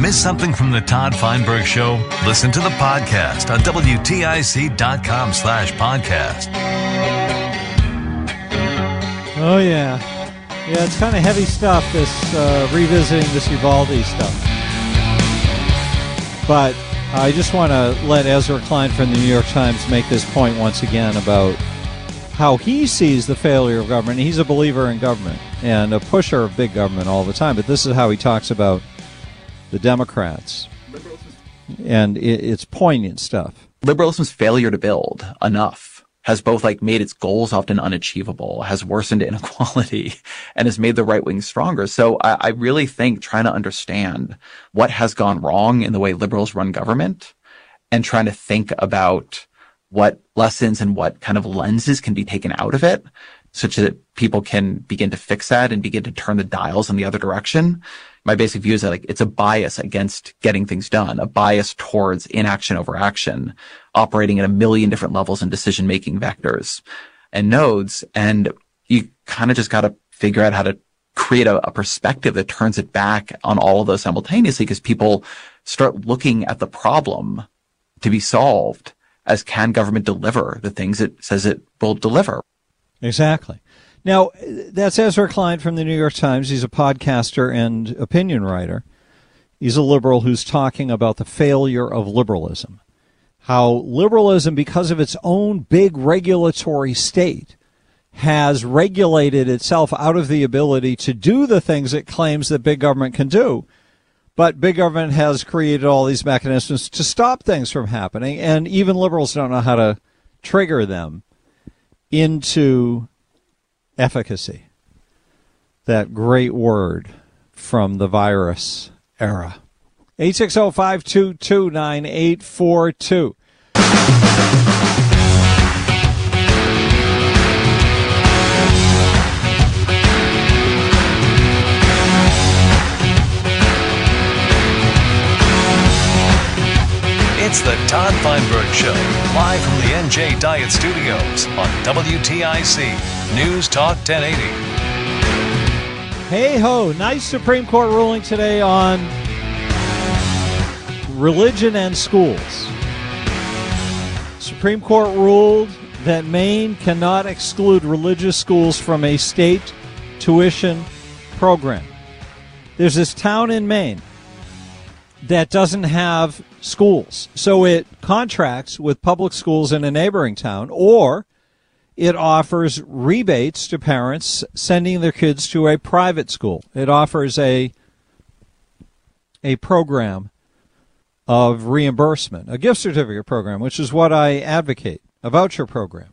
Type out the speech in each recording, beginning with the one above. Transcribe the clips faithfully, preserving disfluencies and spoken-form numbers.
Miss something from the Todd Feinberg Show? Listen to the podcast on W T I C dot com slash podcast. Oh, yeah. Yeah, it's kind of heavy stuff, this uh, revisiting this Uvalde stuff. But I just want to let Ezra Klein from the New York Times make this point once again about how he sees the failure of government. He's a believer in government and a pusher of big government all the time. But this is how he talks about the Democrats, and it, it's poignant stuff. Liberalism's failure to build enough has both like made its goals often unachievable, has worsened inequality, and has made the right wing stronger. So I, I really think trying to understand what has gone wrong in the way liberals run government and trying to think about what lessons and what kind of lenses can be taken out of it such that people can begin to fix that and begin to turn the dials in the other direction. My basic view is that like it's a bias against getting things done, a bias towards inaction over action, operating at a million different levels and decision-making vectors and nodes. And you kind of just got to figure out how to create a, a perspective that turns it back on all of those simultaneously, because people start looking at the problem to be solved as can government deliver the things it says it will deliver. Exactly. Now, that's Ezra Klein from the New York Times. He's a podcaster and opinion writer. He's a liberal who's talking about the failure of liberalism, how liberalism, because of its own big regulatory state, has regulated itself out of the ability to do the things it claims that big government can do. But big government has created all these mechanisms to stop things from happening, and even liberals don't know how to trigger them into efficacy. That great word from the virus era. eight six zero, five two two, nine eight four two. It's the Todd Feinberg Show, live from the N J Diet Studios on W T I C News Talk ten eighty. Hey ho, nice Supreme Court ruling today on religion and schools. Supreme Court ruled that Maine cannot exclude religious schools from a state tuition program. There's this town in Maine that doesn't have schools. So it contracts with public schools in a neighboring town, or it offers rebates to parents sending their kids to a private school. It offers a a program of reimbursement, a gift certificate program, which is what I advocate, a voucher program,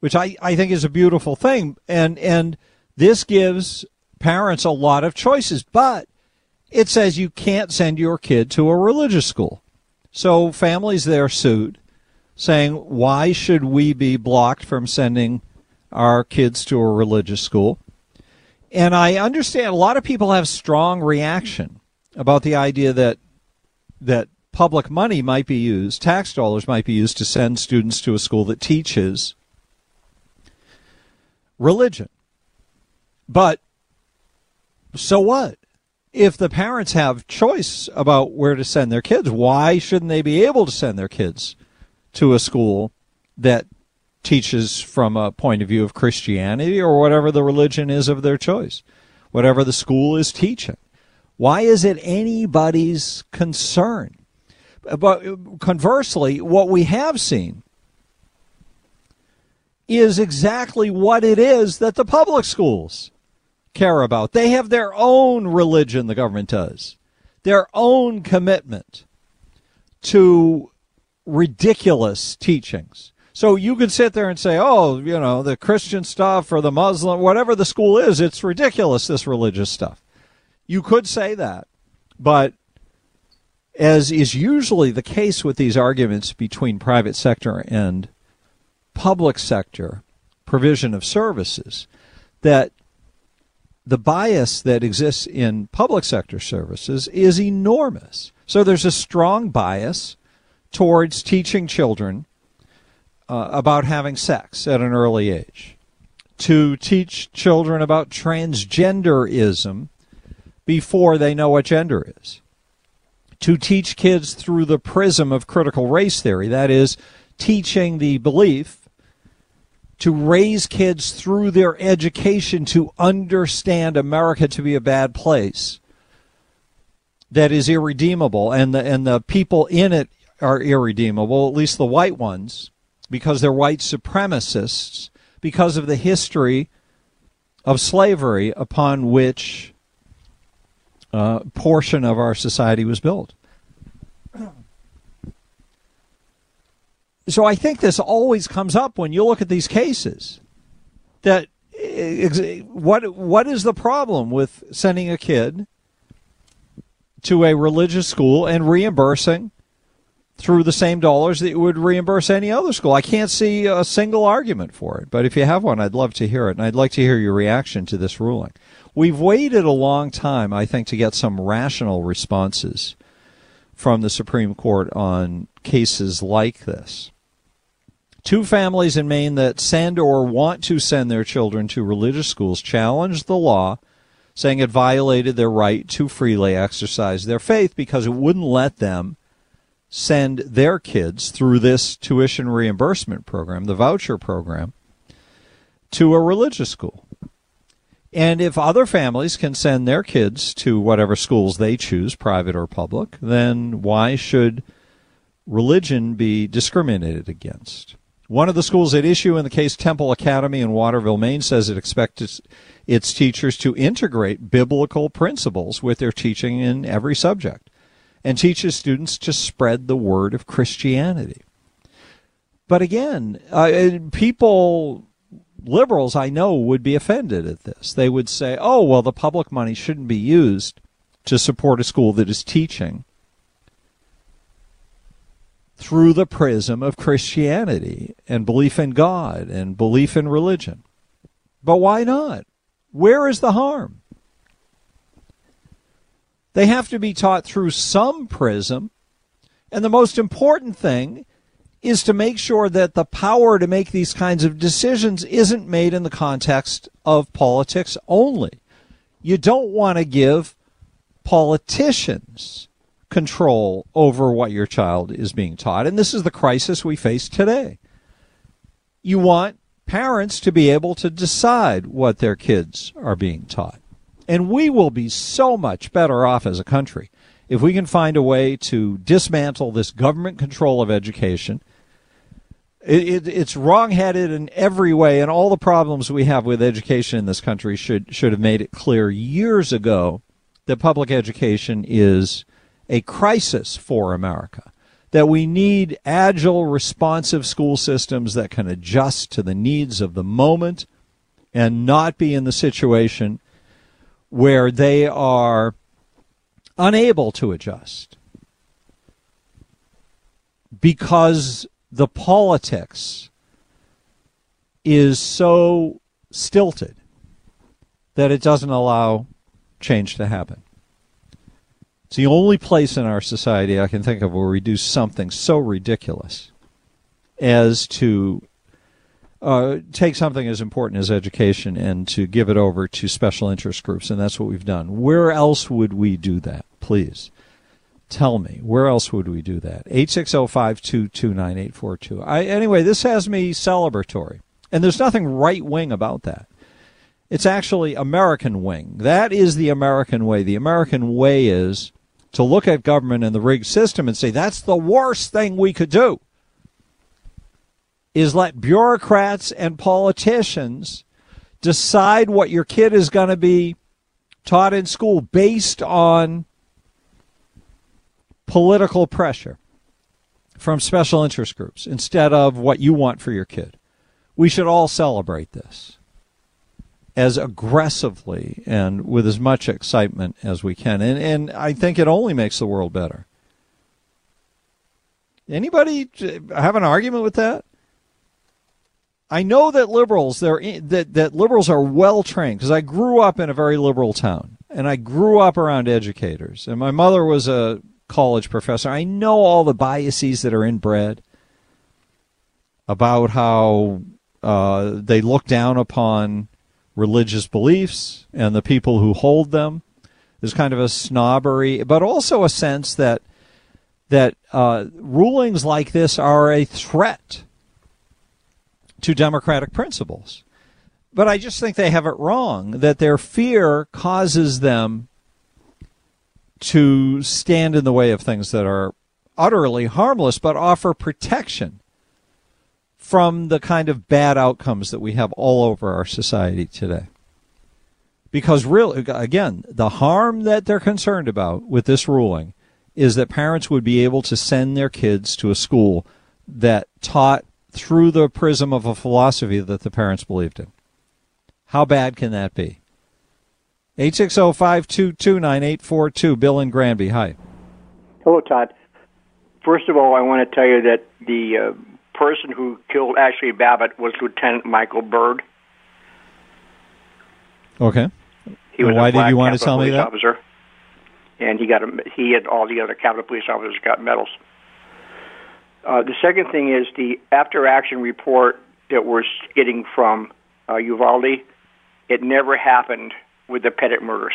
which I, I think is a beautiful thing. And, and this gives parents a lot of choices, but it says you can't send your kid to a religious school. So families there sued, saying, why should we be blocked from sending our kids to a religious school? And I understand a lot of people have strong reaction about the idea that that public money might be used, tax dollars might be used to send students to a school that teaches religion. But so what? If the parents have choice about where to send their kids, why shouldn't they be able to send their kids to a school that teaches from a point of view of Christianity or whatever the religion is of their choice, whatever the school is teaching. Why is it anybody's concern? But conversely, what we have seen is exactly what it is that the public schools care about. They have their own religion, the government does, their own commitment to ridiculous teachings. So you can sit there and say, oh, you know, the Christian stuff or the Muslim, whatever the school is, it's ridiculous, this religious stuff. You could say that, but as is usually the case with these arguments between private sector and public sector provision of services, that the bias that exists in public sector services is enormous. So there's a strong bias towards teaching children uh, about having sex at an early age, to teach children about transgenderism before they know what gender is, to teach kids through the prism of critical race theory, that is, teaching the belief to raise kids through their education to understand America to be a bad place that is irredeemable, and the, and the people in it are irredeemable, at least the white ones, because they're white supremacists, because of the history of slavery upon which uh, portion of our society was built. So I think this always comes up when you look at these cases, that what what is the problem with sending a kid to a religious school and reimbursing through the same dollars that you would reimburse any other school? I can't see a single argument for it, but if you have one, I'd love to hear it, and I'd like to hear your reaction to this ruling. We've waited a long time, I think, to get some rational responses from the Supreme Court on cases like this. Two families in Maine that send or want to send their children to religious schools challenged the law, saying it violated their right to freely exercise their faith because it wouldn't let them send their kids through this tuition reimbursement program, the voucher program, to a religious school. And if other families can send their kids to whatever schools they choose, private or public, then why should religion be discriminated against? One of the schools at issue in the case, Temple Academy in Waterville, Maine, says it expects its teachers to integrate biblical principles with their teaching in every subject and teaches students to spread the word of Christianity. But again, uh, people, liberals I know, would be offended at this. They would say, oh, well, the public money shouldn't be used to support a school that is teaching through the prism of Christianity and belief in God and belief in religion. But why not? Where is the harm? They have to be taught through some prism, and the most important thing is to make sure that the power to make these kinds of decisions isn't made in the context of politics only. You don't want to give politicians control over what your child is being taught. And this is the crisis we face today. You want parents to be able to decide what their kids are being taught. And we will be so much better off as a country if we can find a way to dismantle this government control of education. It, it, it's wrong-headed in every way, and all the problems we have with education in this country should, should have made it clear years ago that public education is a crisis for America, that we need agile, responsive school systems that can adjust to the needs of the moment and not be in the situation where they are unable to adjust because the politics is so stilted that it doesn't allow change to happen. It's the only place in our society I can think of where we do something so ridiculous as to uh, take something as important as education and to give it over to special interest groups, and that's what we've done. Where else would we do that, please? Tell me, where else would we do that? eight six zero, five two two, nine eight four two. I, anyway, this has me celebratory. And there's nothing right-wing about that. It's actually American wing. That is the American way. The American way is to look at government and the rigged system and say, that's the worst thing we could do, is let bureaucrats and politicians decide what your kid is going to be taught in school based on political pressure from special interest groups instead of what you want for your kid. We should all celebrate this as aggressively and with as much excitement as we can. And and I think it only makes the world better. Anybody have an argument with that? I know that liberals, they're in, that, that liberals are well-trained, because I grew up in a very liberal town, and I grew up around educators, and my mother was a college professor. I know all the biases that are inbred about how uh, they look down upon religious beliefs and the people who hold them. There's kind of a snobbery, but also a sense that that uh, rulings like this are a threat to democratic principles. But I just think they have it wrong, that their fear causes them to stand in the way of things that are utterly harmless but offer protection from the kind of bad outcomes that we have all over our society today. Because, really, again, the harm that they're concerned about with this ruling is that parents would be able to send their kids to a school that taught through the prism of a philosophy that the parents believed in. How bad can that be? eight six zero, five two two, nine eight four two. Bill in Granby, hi. Hello, Todd. First of all, I want to tell you that the uh, person who killed Ashley Babbitt was Lieutenant Michael Byrd. Okay. He was Why a did you want Capitol to tell police me that? Officer, and he got a, he and all the other Capitol Police officers got medals. Uh, the second thing is the after-action report that we're getting from uh, Uvalde. It never happened with the Pettit murders.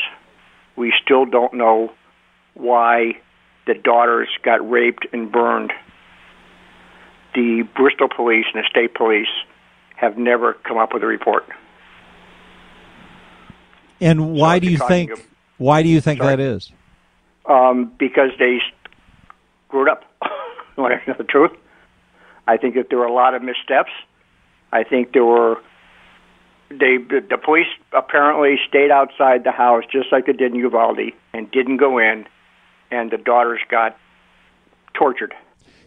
We still don't know why the daughters got raped and burned. The Bristol Police and the state police have never come up with a report. And why so do you think? Of, why do you think sorry, that is? Um, because they screwed up. You want to know the truth? I think that there were a lot of missteps. I think there were. They, the police apparently stayed outside the house just like they did in Uvalde and didn't go in, and the daughters got tortured.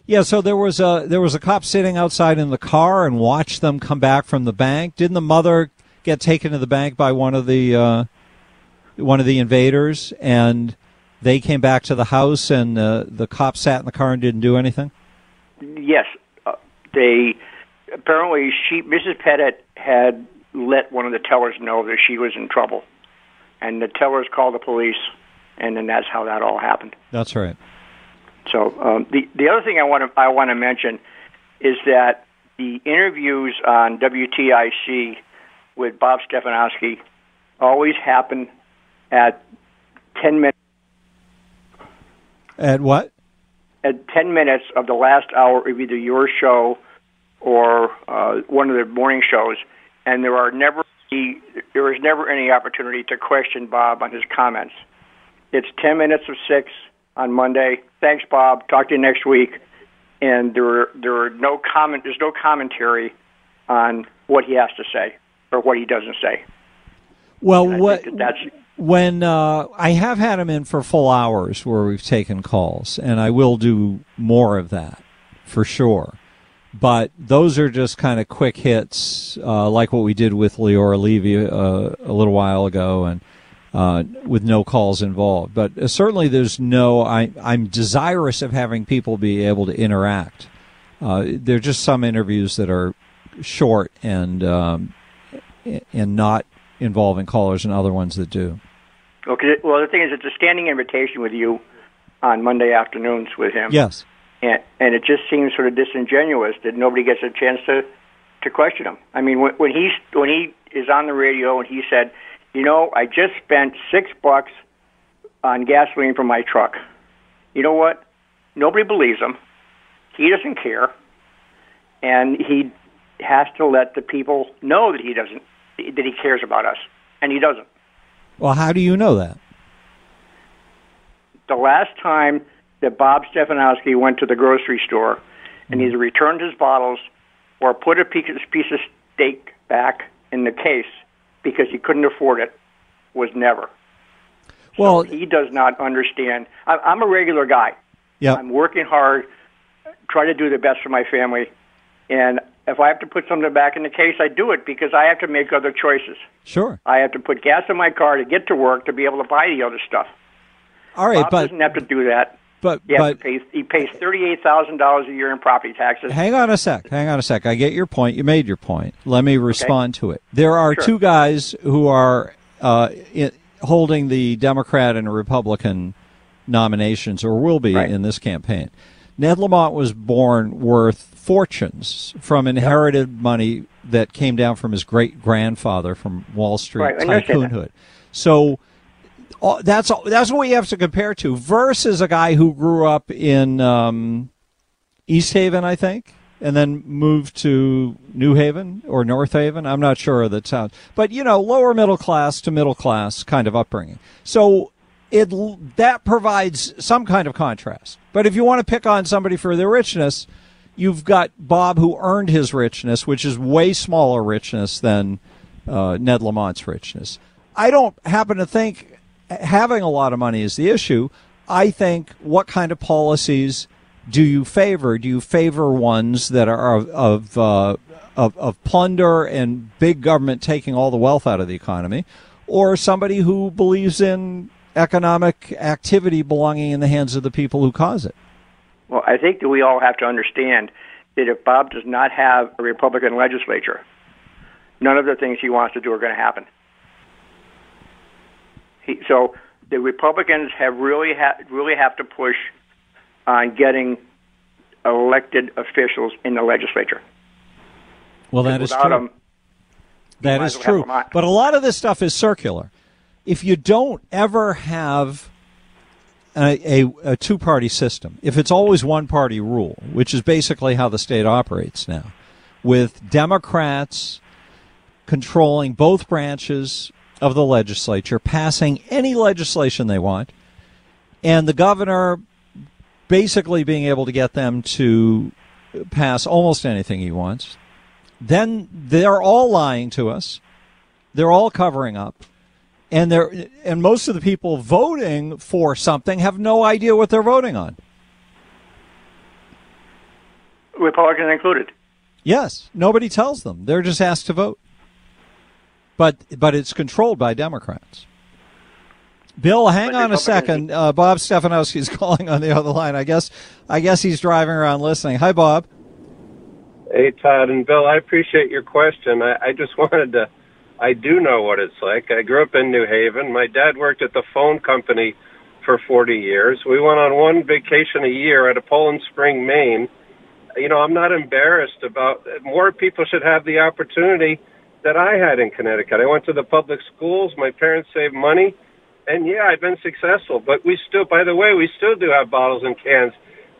Yeah, so there was a there was a cop sitting outside in the car and watched them come back from the bank. Didn't the mother get taken to the bank by one of the uh, one of the invaders and? They came back to the house, and uh, the cops sat in the car and didn't do anything? Yes. Uh, they apparently, she, Missus Pettit had let one of the tellers know that she was in trouble, and the tellers called the police, and then that's how that all happened. That's right. So um, the the other thing I want to I want to mention is that the interviews on W T I C with Bob Stefanowski always happen at ten minutes. At what? At ten minutes of the last hour of either your show or uh, one of the morning shows, and there are never any, there is never any opportunity to question Bob on his comments. It's ten minutes of six on Monday. Thanks, Bob. Talk to you next week. And there are, there are no comment. There's no commentary on what he has to say or what he doesn't say. Well, what that that's. When uh, I have had him in for full hours where we've taken calls, and I will do more of that for sure. But those are just kind of quick hits, uh, like what we did with Leora Levy uh, a little while ago, and uh, with no calls involved. But uh, certainly, there's no. I, I'm desirous of having people be able to interact. Uh, there are just some interviews that are short and um, and not involving callers, and other ones that do. Okay. Well, the thing is, it's a standing invitation with you on Monday afternoons with him. Yes. And, and it just seems sort of disingenuous that nobody gets a chance to, to question him. I mean, when, when he's when he is on the radio and he said, you know, I just spent six bucks on gasoline for my truck. you know what? Nobody believes him. He doesn't care. And he has to let the people know that he doesn't, that he cares about us. And he doesn't. Well, how do you know that? The last time that Bob Stefanowski went to the grocery store and either returned his bottles or put a piece of steak back in the case because he couldn't afford it was never. Well, so he does not understand. I'm a regular guy. Yeah, I'm working hard, try to do the best for my family, and if I have to put something back in the case, I do it because I have to make other choices. Sure. I have to put gas in my car to get to work to be able to buy the other stuff. All right, Bob but doesn't have to do that. But he, but, pay, he pays thirty-eight thousand dollars a year in property taxes. Hang on a sec. Hang on a sec. I get your point. You made your point. Let me respond okay. to it. There are sure. two guys who are uh, in, holding the Democrat and Republican nominations, or will be right. in this campaign. Ned Lamont was born worth fortunes from inherited yep. money that came down from his great-grandfather from Wall Street right. tycoonhood. So... Oh, that's that's what we have to compare to versus a guy who grew up in um, East Haven, I think, and then moved to New Haven or North Haven. I'm not sure of the town, but you know, lower middle class to middle class kind of upbringing. So it that provides some kind of contrast. But if you want to pick on somebody for their richness, you've got Bob who earned his richness, which is way smaller richness than uh, Ned Lamont's richness. I don't happen to think having a lot of money is the issue. I think, what kind of policies do you favor? Do you favor ones that are of of, uh, of of plunder and big government taking all the wealth out of the economy, or somebody who believes in economic activity belonging in the hands of the people who cause it? Well, I think that we all have to understand that if Bob does not have a Republican legislature, none of the things he wants to do are going to happen. So the Republicans have really ha- really have to push on getting elected officials in the legislature. Well, that is true. Them, that is true. But a lot of this stuff is circular. If you don't ever have a, a, a two-party system, if it's always one-party rule, which is basically how the state operates now, with Democrats controlling both branches of the legislature, passing any legislation they want, and the governor basically being able to get them to pass almost anything he wants, then they're all lying to us. They're all covering up. And they're, and most of the people voting for something have no idea what they're voting on. Republicans included. Yes. Nobody tells them. They're just asked to vote. But but it's controlled by Democrats. Bill, hang on a second. Uh, Bob Stefanowski is calling on the other line. I guess I guess he's driving around listening. Hi, Bob. Hey, Todd and Bill. I appreciate your question. I, I just wanted to. I do know what it's like. I grew up in New Haven. My dad worked at the phone company for forty years. We went on one vacation a year at a Poland Spring, Maine. You know, I'm not embarrassed about. More people should have the opportunity that I had in Connecticut. I went to the public schools. My parents saved money. And, yeah, I've been successful. But we still, by the way, we still do have bottles and cans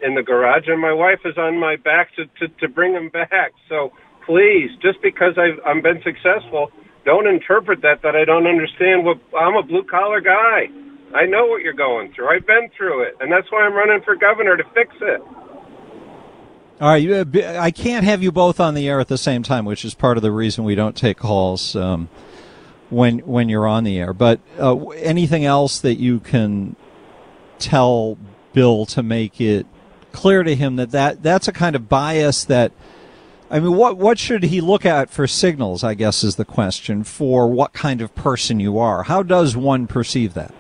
in the garage. And my wife is on my back to, to, to bring them back. So, please, just because I've I've been successful, don't interpret that, that I don't understand. What I'm a blue-collar guy. I know what you're going through. I've been through it. And that's why I'm running for governor, to fix it. All right, I can't have you both on the air at the same time, which is part of the reason we don't take calls um, when when you're on the air. But uh, anything else that you can tell Bill to make it clear to him that, that that's a kind of bias that, I mean, what what should he look at for signals, I guess, is the question, for what kind of person you are? How does one perceive that?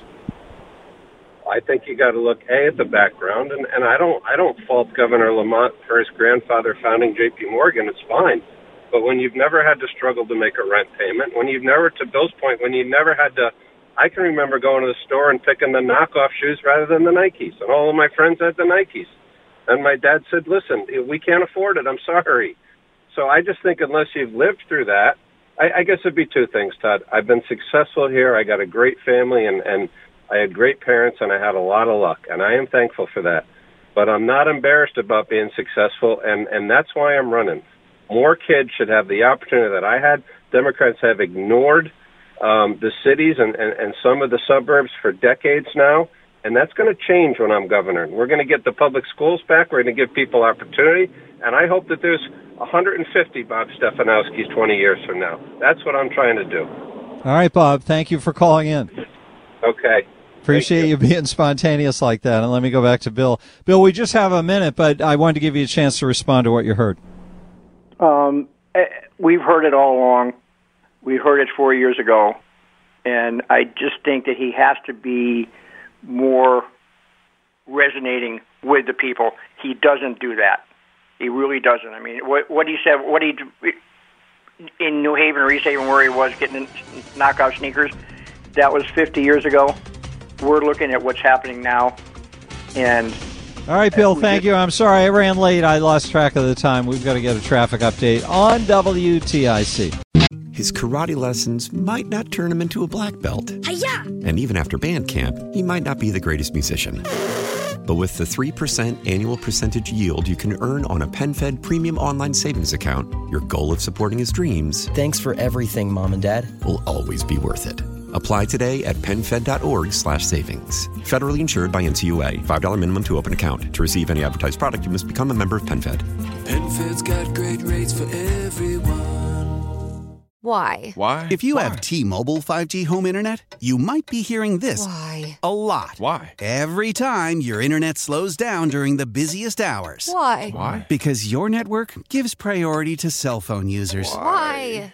I think you got to look a at the background, and, and I don't I don't fault Governor Lamont for his grandfather founding J P. Morgan. It's fine, but when you've never had to struggle to make a rent payment, when you've never, to Bill's point, when you never had to, I can remember going to the store and picking the knockoff shoes rather than the Nikes, and all of my friends had the Nikes, and my dad said, "Listen, we can't afford it. I'm sorry." So I just think unless you've lived through that, I, I guess it'd be two things, Todd. I've been successful here. I got a great family, and and. I had great parents, and I had a lot of luck, and I am thankful for that. But I'm not embarrassed about being successful, and, and that's why I'm running. More kids should have the opportunity that I had. Democrats have ignored um, the cities and, and, and some of the suburbs for decades now, and that's going to change when I'm governor. We're going to get the public schools back. We're going to give people opportunity, and I hope that there's one hundred fifty Bob Stefanowskis twenty years from now. That's what I'm trying to do. All right, Bob. Thank you for calling in. Okay. Appreciate you. you being spontaneous like that. And let me go back to Bill. Bill, we just have a minute, but I wanted to give you a chance to respond to what you heard. Um, we've heard it all along. We heard it four years ago. And I just think that he has to be more resonating with the people. He doesn't do that. He really doesn't. I mean, what, what he said, what he in New Haven or East Haven, where he was getting knockout sneakers, that was fifty years ago. We're looking at what's happening now. And all right, Bill, thank you. I'm sorry I ran late. I lost track of the time. We've got to get a traffic update on W T I C. His karate lessons might not turn him into a black belt. Hi-ya! And even after band camp, he might not be the greatest musician. But with the three percent annual percentage yield you can earn on a PenFed Premium Online Savings Account, your goal of supporting his dreams... Thanks for everything, Mom and Dad. ...will always be worth it. Apply today at PenFed.org slash savings. Federally insured by N C U A. five dollars minimum to open account. To receive any advertised product, you must become a member of PenFed. PenFed's got great rates for everyone. Why? Why? If you Why? have T-Mobile five G home internet, you might be hearing this Why? a lot. Why? Every time your internet slows down during the busiest hours. Why? Why? Because your network gives priority to cell phone users. Why? Why?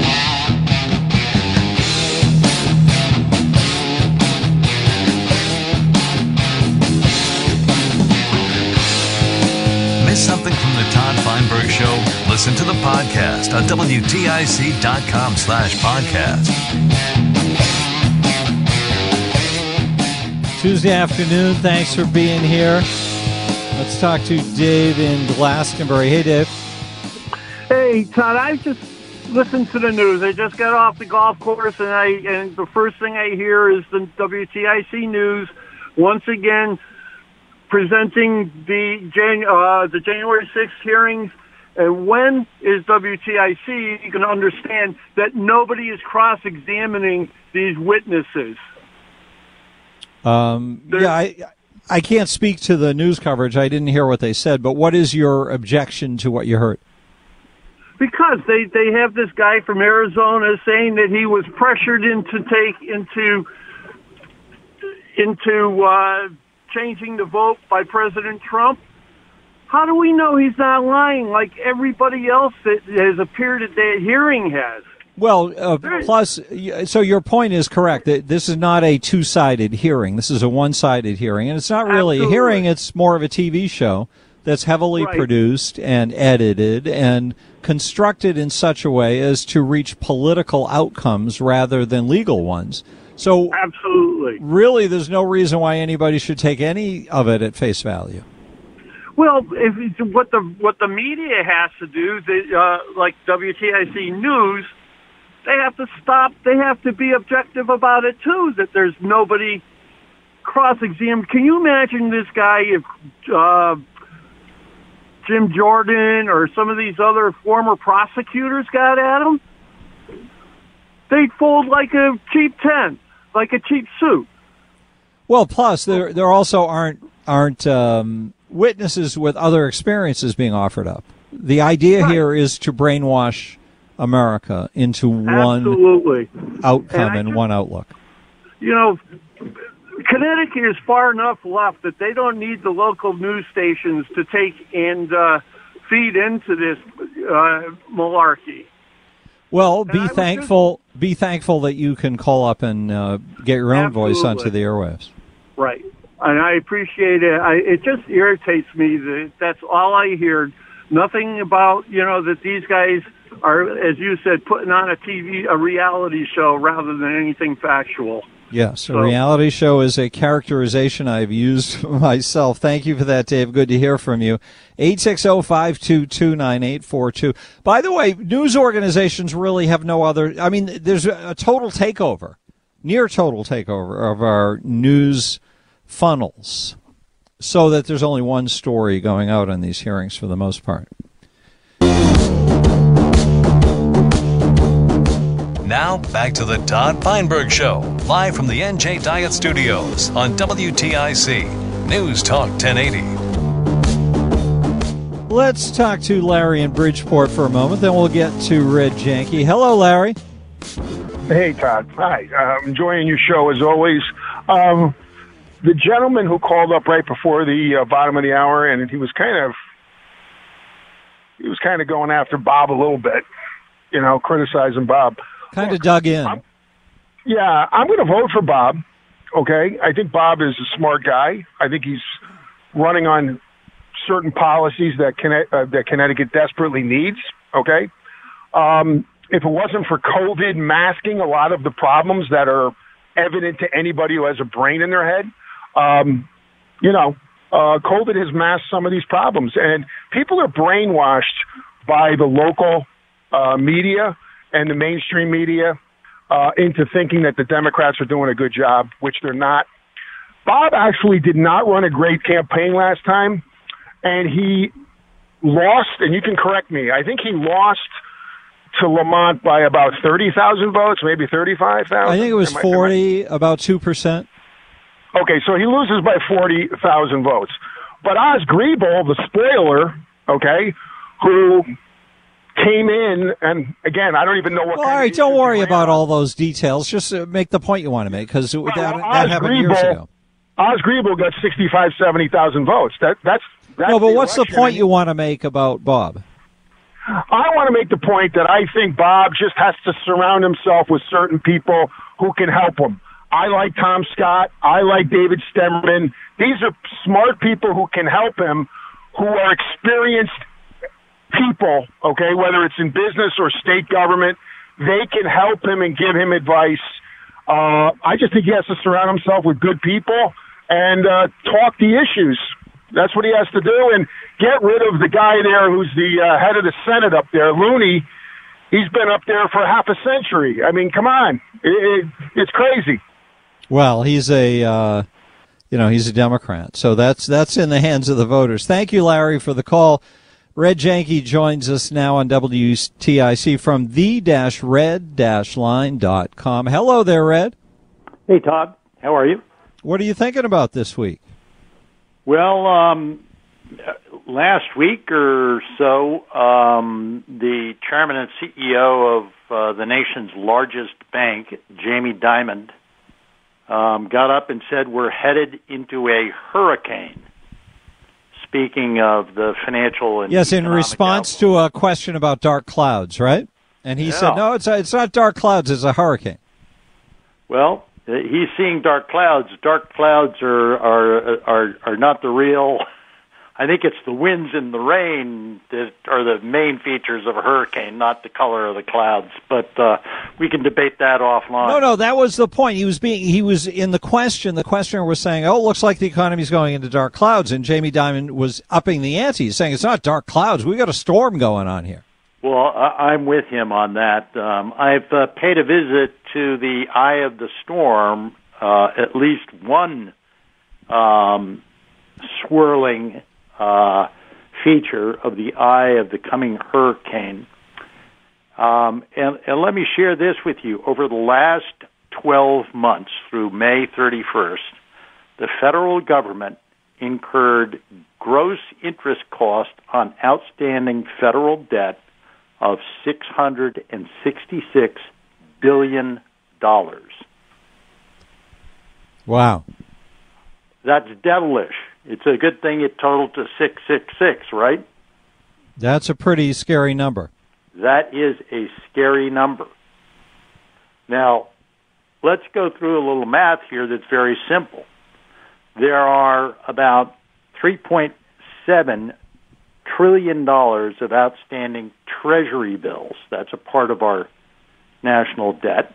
Miss something from the Todd Feinberg Show? Listen to the podcast on W T I C dot com slash podcast. Tuesday afternoon. Thanks for being here. Let's talk to Dave in Glastonbury. Hey, Dave. Hey, Todd. I just listened to the news. I just got off the golf course, and I and the first thing I hear is the W T I C news once again presenting the Jan, uh, the January sixth hearings. And when is W T I C you can understand that nobody is cross-examining these witnesses? Um, yeah, I I can't speak to the news coverage. I didn't hear what they said. But what is your objection to what you heard? Because they, they have this guy from Arizona saying that he was pressured into take into into uh, changing the vote by President Trump. How do we know he's not lying like everybody else that has appeared at that hearing has? Well, uh, plus, so your point is correct. That this is not a two-sided hearing. This is a one-sided hearing. And it's not really Absolutely. a hearing. It's more of a T V show that's heavily right. produced and edited and constructed in such a way as to reach political outcomes rather than legal ones. So absolutely, really, there's no reason why anybody should take any of it at face value. Well, if it's what the what the media has to do, they, uh, like W T I C News, they have to stop. They have to be objective about it too. That there's nobody cross-examined. Can you imagine this guy if? Uh, Jim Jordan or some of these other former prosecutors got at him, they'd fold like a cheap tent, like a cheap suit. Well, plus there there also aren't aren't um, witnesses with other experiences being offered up. The idea right. here is to brainwash America into one Absolutely. outcome and, and just, one outlook. You know, Connecticut is far enough left that they don't need the local news stations to take and uh, feed into this uh, malarkey. Well, and be I thankful just, be thankful that you can call up and uh, get your own absolutely. voice onto the airwaves. Right. And I appreciate it. I, it just irritates me that that's all I hear. Nothing about, you know, that these guys are, as you said, putting on a T V, a reality show rather than anything factual. Yes, so. A reality show is a characterization I've used myself. Thank you for that, Dave. Good to hear from you. eight six zero, five two two, nine eight four two. By the way, news organizations really have no other, I mean, there's a total takeover, near total takeover of our news funnels, so that there's only one story going out on these hearings for the most part. Now, back to the Todd Feinberg Show, live from the N J Diet Studios on W T I C, News Talk ten eighty. Let's talk to Larry in Bridgeport for a moment, then we'll get to Red Jahncke. Hello, Larry. Hey, Todd. Hi. I'm uh, enjoying your show, as always. Um, the gentleman who called up right before the uh, bottom of the hour, and he was kind of he was kind of going after Bob a little bit, you know, criticizing Bob. Kind of dug in. I'm, yeah, I'm going to vote for Bob, okay? I think Bob is a smart guy. I think he's running on certain policies that Connecticut, uh, that Connecticut desperately needs, okay? Um, if it wasn't for COVID masking a lot of the problems that are evident to anybody who has a brain in their head, um, you know, uh, COVID has masked some of these problems. And people are brainwashed by the local uh, media and the mainstream media uh, into thinking that the Democrats are doing a good job, which they're not. Bob actually did not run a great campaign last time, and he lost, and you can correct me, I think he lost to Lamont by about thirty thousand votes, maybe thirty-five thousand. I think it was am forty, I, I... about two percent. Okay, so he loses by forty thousand votes. But Oz Griebel, the spoiler, okay, who came in, and again, I don't even know what. Well, all right, don't worry about all those details. Just make the point you want to make, because well, that, well, that happened Griebel, years ago. Oz Griebel got sixty-five, seventy thousand votes. That that's, that's no, but what's the point you want to make about Bob? I want to make the point that I think Bob just has to surround himself with certain people who can help him. I like Tom Scott. I like David Stemerman. These are smart people who can help him, who are experienced people, okay, whether it's in business or state government, they can help him and give him advice. Uh, I just think he has to surround himself with good people and uh, talk the issues. That's what he has to do, and get rid of the guy there who's the uh, head of the Senate up there, Looney. He's been up there for half a century. I mean, come on. It, it, it's crazy. Well, he's a... Uh... You know, he's a Democrat, so that's that's in the hands of the voters. Thank you, Larry, for the call. Red Jahncke joins us now on W T I C from the red line dot com. Hello there, Red. Hey, Todd. How are you? What are you thinking about this week? Well, um, last week or so, um, the chairman and C E O of uh, the nation's largest bank, Jamie Dimon, Um, got up and said we're headed into a hurricane, speaking of the financial and yes, in response outlook. To a question about dark clouds, right? And he yeah. said, no, it's, it's not dark clouds, it's a hurricane. Well, he's seeing dark clouds. Dark clouds are, are, are, are not the real, I think it's the winds and the rain that are the main features of a hurricane, not the color of the clouds. But uh, we can debate that offline. No, no, that was the point. He was being, he was in the question. The questioner was saying, "Oh, it looks like the economy's going into dark clouds," and Jamie Dimon was upping the ante, saying, "It's not dark clouds. We got a storm going on here." Well, I- I'm with him on that. Um, I've uh, paid a visit to the eye of the storm, uh, at least one um, swirling. Uh, feature of the eye of the coming hurricane. Um, and, and let me share this with you. Over the last twelve months through May thirty-first, the federal government incurred gross interest costs on outstanding federal debt of six hundred sixty-six billion dollars. Wow. That's devilish. It's a good thing it totaled to six six six, right? That's a pretty scary number. That is a scary number. Now, let's go through a little math here that's very simple. There are about three point seven trillion dollars of outstanding Treasury bills. That's a part of our national debt.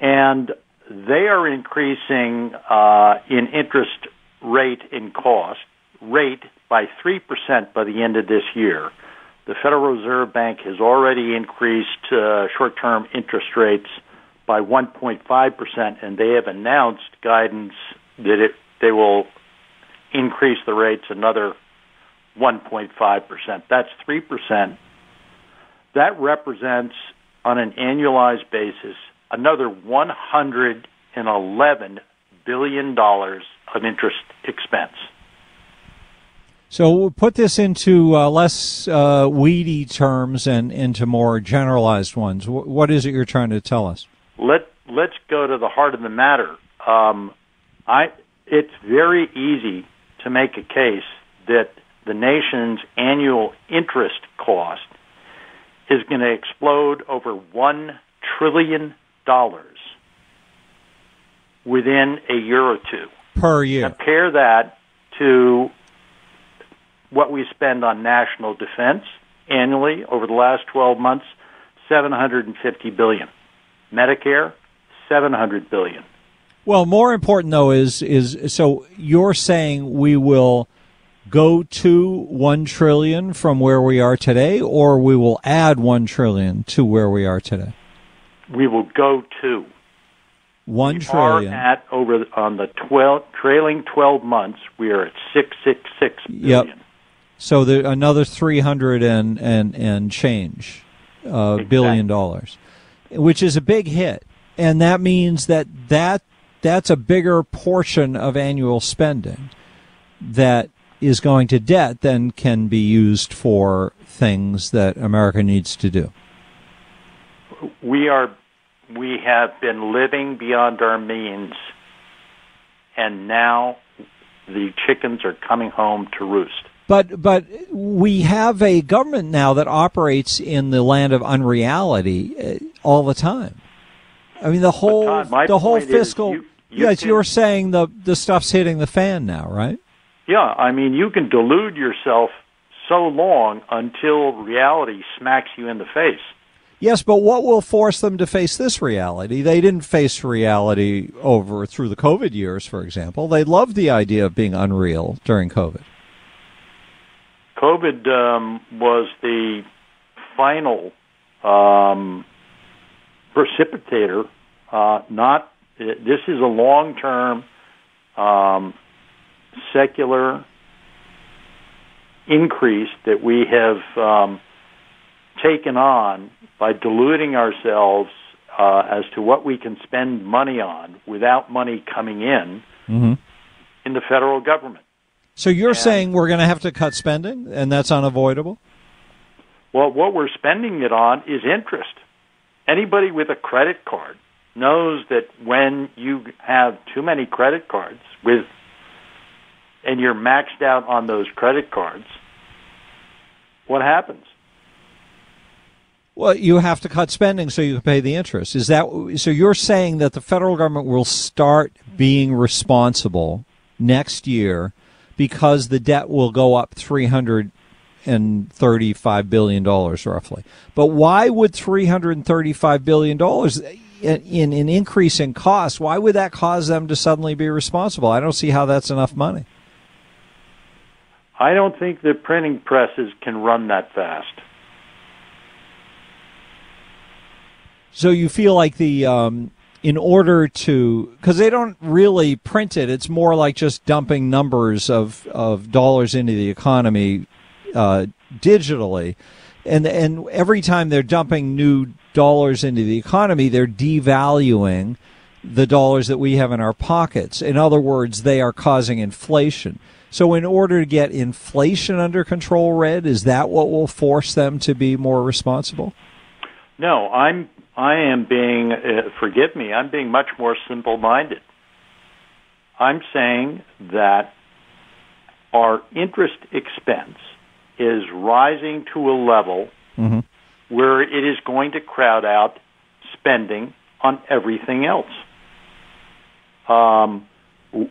And they are increasing uh, in interest rate and cost rate by three percent by the end of this year. The Federal Reserve Bank has already increased uh, short-term interest rates by one point five percent, and they have announced guidance that it, they will increase the rates another one point five percent. That's three percent. That represents, on an annualized basis, another one hundred eleven billion dollars of interest expense. So we'll put this into uh, less uh, weedy terms and into more generalized ones. W- what is it you're trying to tell us? Let, let's go to the heart of the matter. Um, I, it's very easy to make a case that the nation's annual interest cost is going to explode over one trillion dollars within a year or two. Per year. Compare that to what we spend on national defense annually over the last twelve months, seven hundred fifty billion dollars. Medicare, seven hundred billion dollars. Well, more important, though, is is so you're saying we will go to one trillion dollars from where we are today, or we will add one trillion dollars to where we are today? We will go to. One trillion. We are at over on the twelve trailing twelve months. We are at six six six billion. Yep. So there, another three hundred and and and change uh, exactly. billion dollars, which is a big hit, and that means that that that's a bigger portion of annual spending that is going to debt than can be used for things that America needs to do. We are. We have been living beyond our means, and now the chickens are coming home to roost. But but we have a government now that operates in the land of unreality all the time. I mean, the whole Todd, my the whole fiscal. You, you yes, can, you're saying the the stuff's hitting the fan now, right? Yeah, I mean, you can delude yourself so long until reality smacks you in the face. Yes, but what will force them to face this reality? They didn't face reality over through the COVID years, for example. They loved the idea of being unreal during COVID. COVID um, was the final um, precipitator. Uh, not this is a long-term um, secular increase that we have Um, taken on by deluding ourselves uh, as to what we can spend money on without money coming in mm-hmm. in the federal government. So you're and, saying we're going to have to cut spending, and that's unavoidable? Well, what we're spending it on is interest. Anybody with a credit card knows that when you have too many credit cards with, and you're maxed out on those credit cards, what happens? Well, you have to cut spending so you can pay the interest. Is that so? You're saying that the federal government will start being responsible next year because the debt will go up three hundred and thirty-five billion dollars, roughly. But why would three hundred and thirty-five billion dollars in, in in increase in cost? Why would that cause them to suddenly be responsible? I don't see how that's enough money. I don't think the printing presses can run that fast. So you feel like the, um, in order to, because they don't really print it, it's more like just dumping numbers of, of dollars into the economy uh, digitally. And, and every time they're dumping new dollars into the economy, they're devaluing the dollars that we have in our pockets. In other words, they are causing inflation. So in order to get inflation under control, Red, is that what will force them to be more responsible? No, I'm I am being, uh, forgive me, I'm being much more simple-minded. I'm saying that our interest expense is rising to a level mm-hmm. where it is going to crowd out spending on everything else. Um,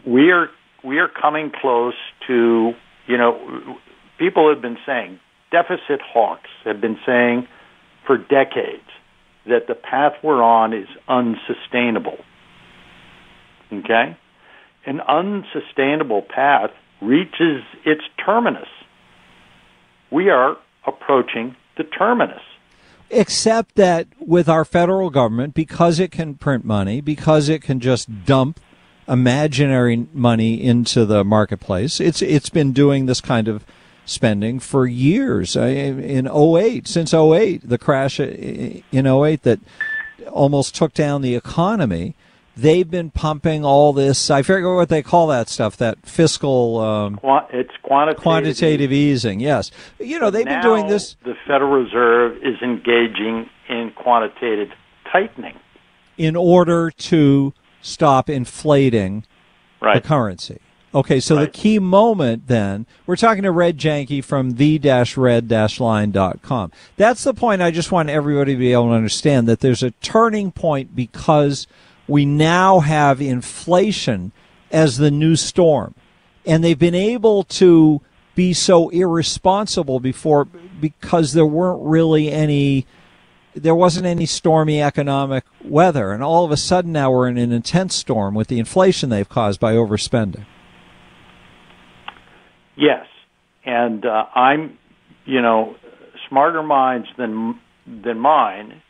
we are we are coming close to, you know, people have been saying, deficit hawks have been saying for decades that the path we're on is unsustainable. Okay? An unsustainable path reaches its terminus. We are approaching the terminus. Except that with our federal government, because it can print money, because it can just dump imaginary money into the marketplace, it's it's been doing this kind of spending for years. In oh eight, since oh eight, the crash in oh eight that almost took down the economy, they've been pumping all this, I forget what they call that stuff, that fiscal... Um, it's quantitative, quantitative easing, yes. You know, they've been doing this... the Federal Reserve is engaging in quantitative tightening. In order to stop inflating right. the currency. Okay, so right. the key moment then, we're talking to Red Jahncke from the red line dot com. That's the point I just want everybody to be able to understand, that there's a turning point because... we now have inflation as the new storm, and they've been able to be so irresponsible before because there weren't really any, there wasn't any stormy economic weather, and all of a sudden now we're in an intense storm with the inflation they've caused by overspending. Yes, and uh, I'm, you know, smarter minds than than mine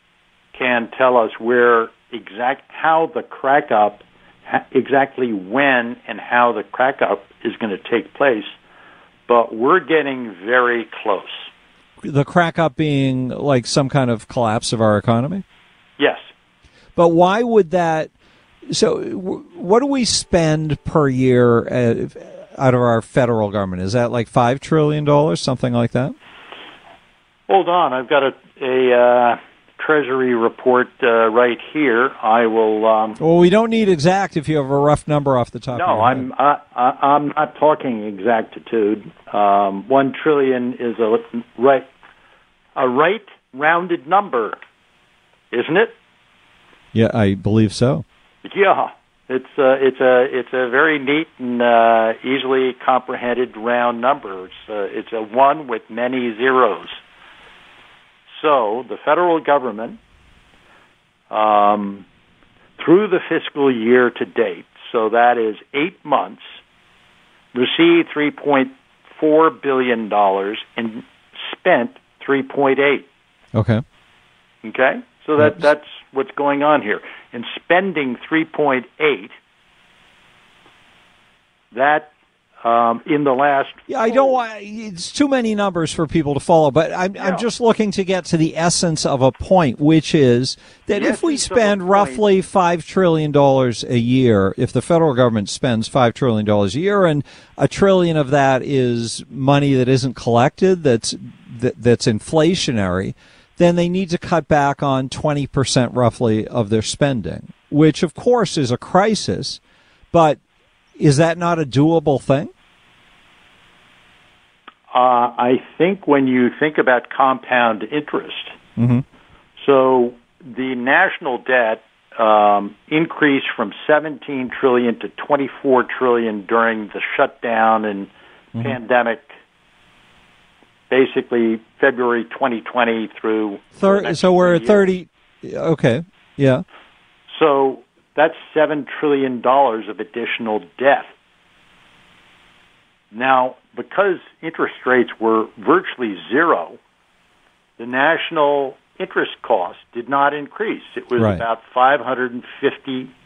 can tell us where. Exact how the crack up, exactly when and how the crack up is going to take place, but we're getting very close. The crack up being like some kind of collapse of our economy? Yes. But why would that? So, what do we spend per year out of our federal government? Is that like five trillion dollars, something like that? Hold on, I've got a. a uh... Treasury report uh, right here. I will. Um, well, we don't need exact. If you have a rough number off the top. No, of your I'm. Head. I, I, I'm not talking exactitude. Um, One trillion is a right, a right rounded number, isn't it? Yeah, I believe so. Yeah, it's uh, it's a it's a very neat and uh, easily comprehended round number. It's uh, it's a one with many zeros. So the federal government, um, through the fiscal year to date, so that is eight months, received three point four billion dollars and spent three point eight. Okay. Okay? So that, that's what's going on here. And spending three point eight, that... Um, in the last, yeah, I don't want. It's too many numbers for people to follow, but I'm, yeah. I'm just looking to get to the essence of a point, which is that the if we spend roughly five trillion dollars a year, if the federal government spends five trillion dollars a year, and a trillion of that is money that isn't collected, that's that, that's inflationary, then they need to cut back on twenty percent roughly of their spending, which of course is a crisis, but. Is that not a doable thing? Uh, I think when you think about compound interest, mm-hmm. so the national debt um, increased from seventeen trillion dollars to twenty-four trillion dollars during the shutdown and mm-hmm. pandemic, basically February twenty twenty through... Thir- so we're at thirty... Okay, yeah. So... that's seven trillion dollars of additional debt. Now, because interest rates were virtually zero, the national interest cost did not increase. It was right. about five hundred fifty dollars.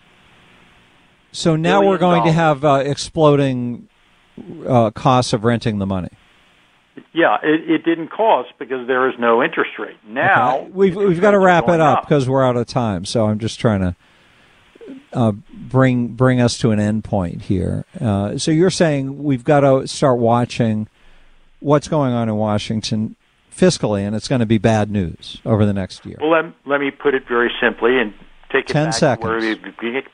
So now we're going dollars. to have uh, exploding uh, costs of renting the money. Yeah, it, it didn't cost because there is no interest rate. Now okay. We've, we've got to wrap it up because we're out of time, so I'm just trying to... uh, bring bring us to an end point here. Uh, so you're saying we've got to start watching what's going on in Washington fiscally, and it's going to be bad news over the next year. Well, let, let me put it very simply and take it Ten back seconds. to where we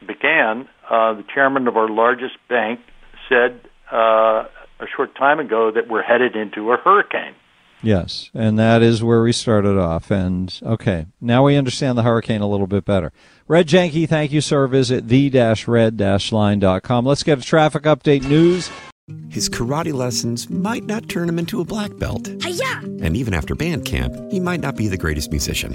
began. Uh, the chairman of our largest bank said uh, a short time ago that we're headed into a hurricane. Yes, and that is where we started off. And, okay, now we understand the hurricane a little bit better. Red Jahncke, thank you, sir. Visit the red line dot com. Let's get a traffic update news. His karate lessons might not turn him into a black belt. Hi-ya! And even after band camp, he might not be the greatest musician.